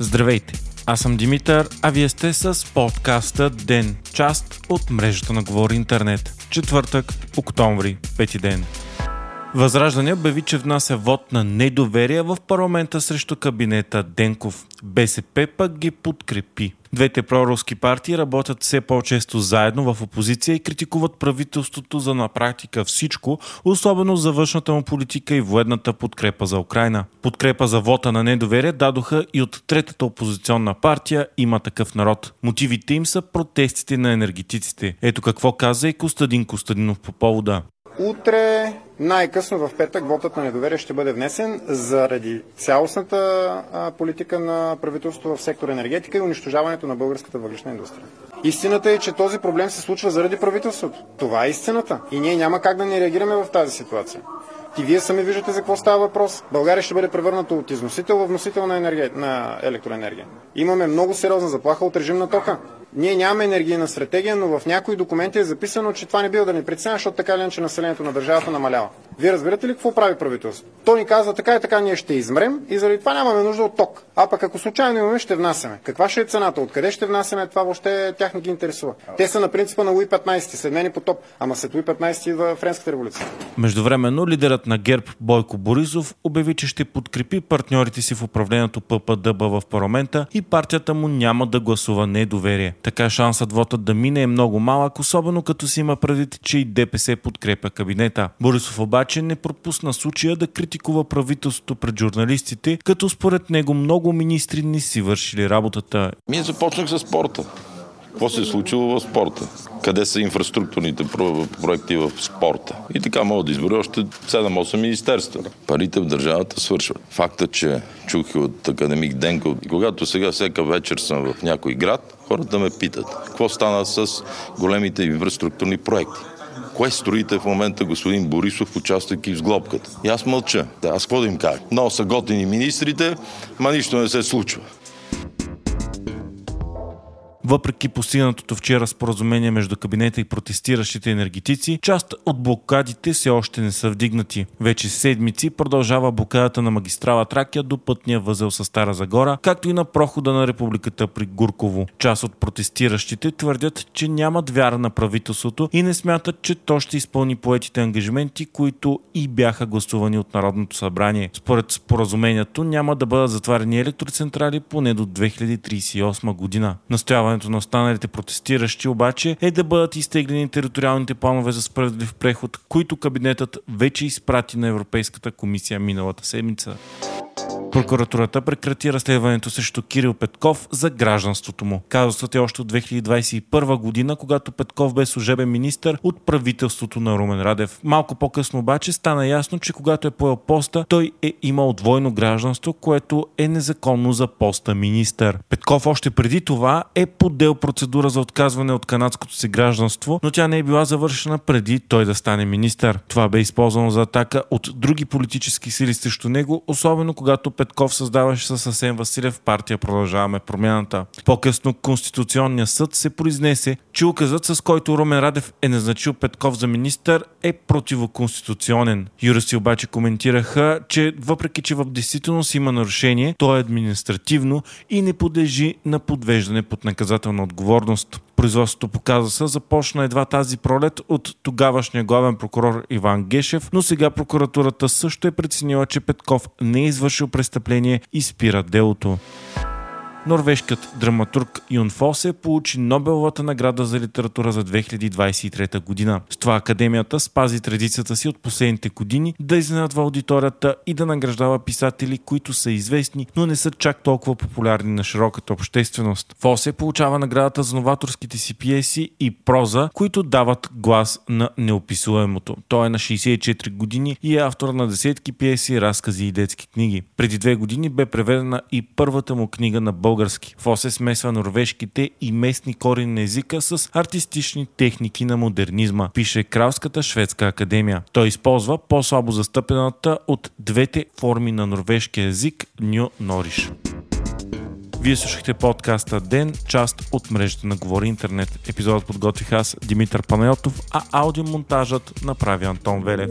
Здравейте, аз съм Димитър, а вие сте с подкаста Ден, част от мрежата на Говори Интернет. Четвъртък, октомври, пети ден. Възраждане обяви, че внася вод на недоверие в парламента срещу кабинета Денков. БСП пък ги подкрепи. Двете проруски партии работят все по-често заедно в опозиция и критикуват правителството за на практика всичко, особено за външната му политика и военната подкрепа за Украйна. Подкрепа за вота на недоверие дадоха и от третата опозиционна партия „Има такъв народ“. Мотивите им са протестите на енергетиците. Ето какво каза и Костадин Костадинов по повода. Утре, най-късно в петък, вотът на недоверие ще бъде внесен заради цялостната политика на правителството в сектор енергетика и унищожаването на българската въглищна индустрия. Истината е, че този проблем се случва заради правителството. Това е истината. И ние няма как да не реагираме в тази ситуация. И вие сами виждате за какво става въпрос. България ще бъде превърната от износител във вносител на електроенергия. Имаме много сериозна заплаха от режим на тока. Ние нямаме енергийна стратегия, но в някои документи е записано, че това не бива да ни притеснява, защото така или иначе населението на държавата намалява. Вие разбирате ли какво прави правителството? То ни казва така и така ние ще измрем и заради това нямаме нужда от ток. А пък ако случайно имаме, ще внасяме. Каква ще е цената? Откъде ще внасяме? Това въобще тях не ги интересува. Те са на принципа на Луи 15, следнени по топ, ама след Луи 15 идва Френската революция. Междувременно лидерът на ГЕРБ Бойко Борисов обяви, че ще подкрепи партньорите си в управлението ППДБ в парламента и партията му няма да гласува недоверие. Така шансът вотът да мине е много малък, особено като си има предвид, че и ДПС подкрепя кабинета. Борисов обаче не пропусна случая да критикува правителството пред журналистите, като според него много министри не си вършили работата. Ние започнах с спорта. Какво се е случило в спорта? Къде са инфраструктурните проекти в спорта? И така мога да изборя още 7-8 министерства. Парите в държавата свършват. Факта, че чух от академик Денков, когато сега всека вечер съм в някой град, хората ме питат, какво стана с големите инфраструктурни проекти? Кое строите в момента, господин Борисов, участвайки в сглобката? И аз мълча. Да, аз какво да им кажа? Много са готини министрите, ма нищо не се случва. Въпреки постигнатото вчера споразумение между кабинета и протестиращите енергетици, част от блокадите все още не са вдигнати. Вече седмици продължава блокадата на магистрала Тракия до пътния възел със Стара Загора, както и на прохода на републиката при Гурково. Част от протестиращите твърдят, че нямат вяра на правителството и не смятат, че то ще изпълни поетите ангажименти, които и бяха гласувани от Народното събрание. Според споразумението няма да бъдат затварени електроцентрали поне до 2038 година. Настояването на останалите протестиращи обаче е да бъдат изтеглени териториалните планове за справедлив преход, които кабинетът вече изпрати на Европейската комисия миналата седмица. Прокуратурата прекрати разследването срещу Кирил Петков за гражданството му. Казусът е още от 2021 година, когато Петков бе служебен министър от правителството на Румен Радев. Малко по-късно обаче стана ясно, че когато е поел поста, той е имал двойно гражданство, което е незаконно за поста министър. Петков още преди това е подел процедура за отказване от канадското си гражданство, но тя не е била завършена преди той да стане министър. Това бе използвано за атака от други политически сили срещу него, особено когато Петков създаваше с Асен Василев партия „Продължаваме промяната“. По-късно Конституционният съд се произнесе, че указът, с който Румен Радев е назначил Петков за министър, е противоконституционен. Юристи обаче коментираха, че въпреки, че в действителност има нарушение, то е административно и не подлежи на подвеждане под наказателна отговорност. Производството по казуса започна едва тази пролет от тогавашния главен прокурор Иван Гешев, но сега прокуратурата също е преценила, че Петков не е извършил престъпление и спира делото. Норвежкият драматург Юн Фосе получи Нобеловата награда за литература за 2023 година. С това академията спази традицията си от последните години да изненадва аудиторията и да награждава писатели, които са известни, но не са чак толкова популярни на широката общественост. Фосе получава наградата за новаторските си пиеси и проза, които дават глас на неописуемото. Той е на 64 години и е автор на десетки пиеси, разкази и детски книги. Преди 2 години бе преведена и първата му книга на български. Фосе смесва норвежките и местни корени на езика с артистични техники на модернизма, пише Кралската шведска академия. Той използва по-слабо застъпената от двете форми на норвежки език Ню Нориш. Вие слушахте подкаста Ден, част от мрежата на Говори Интернет. Епизодът подготвих аз, Димитър Панайотов, а аудиомонтажът направи Антон Велев.